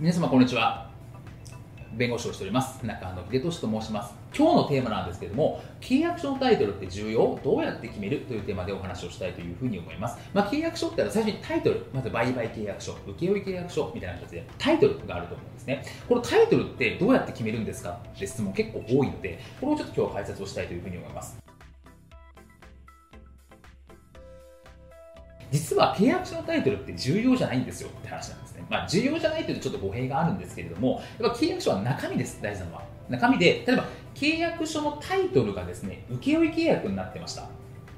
皆様こんにちは。弁護士をしております中野英寿と申します。今日のテーマなんですけれども、契約書のタイトルって重要？どうやって決める？というテーマでお話をしたいというふうに思います。契約書って最初にタイトル、まず売買契約書、請負契約書みたいな形でタイトルがあると思うんですね。このタイトルってどうやって決めるんですかって質問結構多いので、これをちょっと今日は解説をしたいというふうに思います。実は契約書のタイトルって重要じゃないんですよって話なんですね。重要じゃないというとちょっと語弊があるんですけれども、やっぱ契約書は中身です、大事なのは。中身で、例えば契約書のタイトルがですね、請負契約になってました。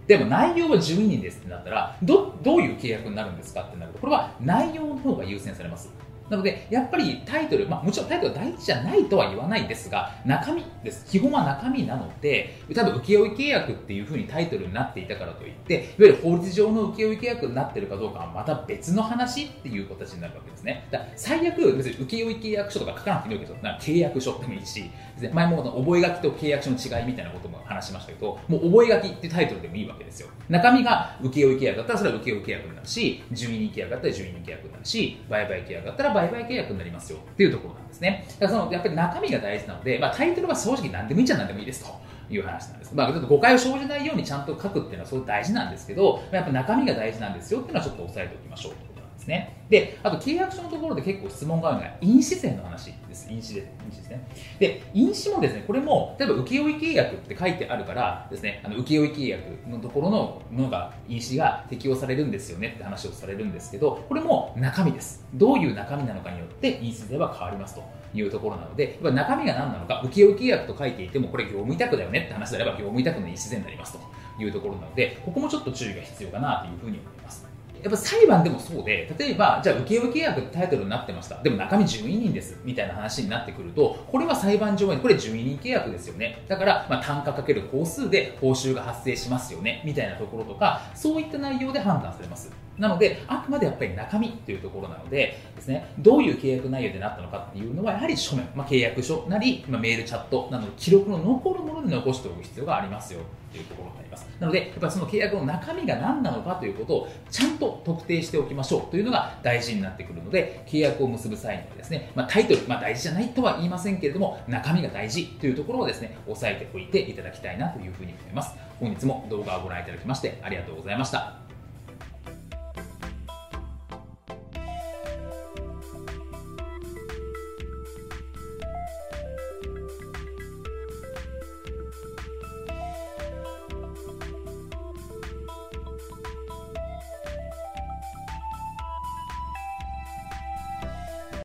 でも内容は12人ですってなったら、どういう契約になるんですかってなると、これは内容の方が優先されます。なので、やっぱりタイトル、もちろんタイトルは大事じゃないとは言わないですが、中身です。基本は中身なので、多分請負契約っていう風にタイトルになっていたからといって、いわゆる法律上の請負契約になっているかどうかはまた別の話っていう形になるわけですね。だから最悪、別に請負契約書とか書かなくてもいいわけですよ。契約書でもいいし、前も覚書と契約書の違いみたいなことも話しましたけど、もう覚書っていうタイトルでもいいわけですよ。中身が請負契約だったらそれは請負契約になるし、12人契約だったら12人契約になるし、売買契約だったら売買契約になりますよっていうところなんですね。だからやっぱり中身が大事なので、タイトルは正直何でもいいじゃん、何でもいいですという話なんです。ちょっと誤解を生じないようにちゃんと書くっていうのはすごい大事なんですけど、やっぱ中身が大事なんですよっていうのはちょっと押さえておきましょうということなんですね。で、あと契約書のところで結構質問があるのが印紙税の話です。印紙ですね。で、印紙もですね、これも例えば請負契約って書いてあるからですね、請負契約のところのものが印紙が適用されるんですよねって話をされるんですけど、これも中身です。どういう中身なのかによって印紙税は変わりますというところなので、中身が何なのか、請負契約と書いていてもこれ業務委託だよねって話であれば業務委託の印紙税になりますというところなので、ここもちょっと注意が必要かなというふうに思います。やっぱ裁判でもそうで、例えば、じゃあ請負契約ってタイトルになってました。でも中身12人です。みたいな話になってくると、これは裁判上は、これ12人契約ですよね。だから、単価かける工数で報酬が発生しますよね。みたいなところとか、そういった内容で判断されます。なので、あくまでやっぱり中身というところなのでですね、どういう契約内容でなったのかっていうのは、やはり書面、契約書なり、メールチャットなどの記録の残るもので残しておく必要がありますよというところになります。なので、やっぱりその契約の中身が何なのかということをちゃんと特定しておきましょうというのが大事になってくるので、契約を結ぶ際にはですね、タイトル、大事じゃないとは言いませんけれども、中身が大事というところをですね、押さえておいていただきたいなというふうに思います。本日も動画をご覧いただきましてありがとうございました。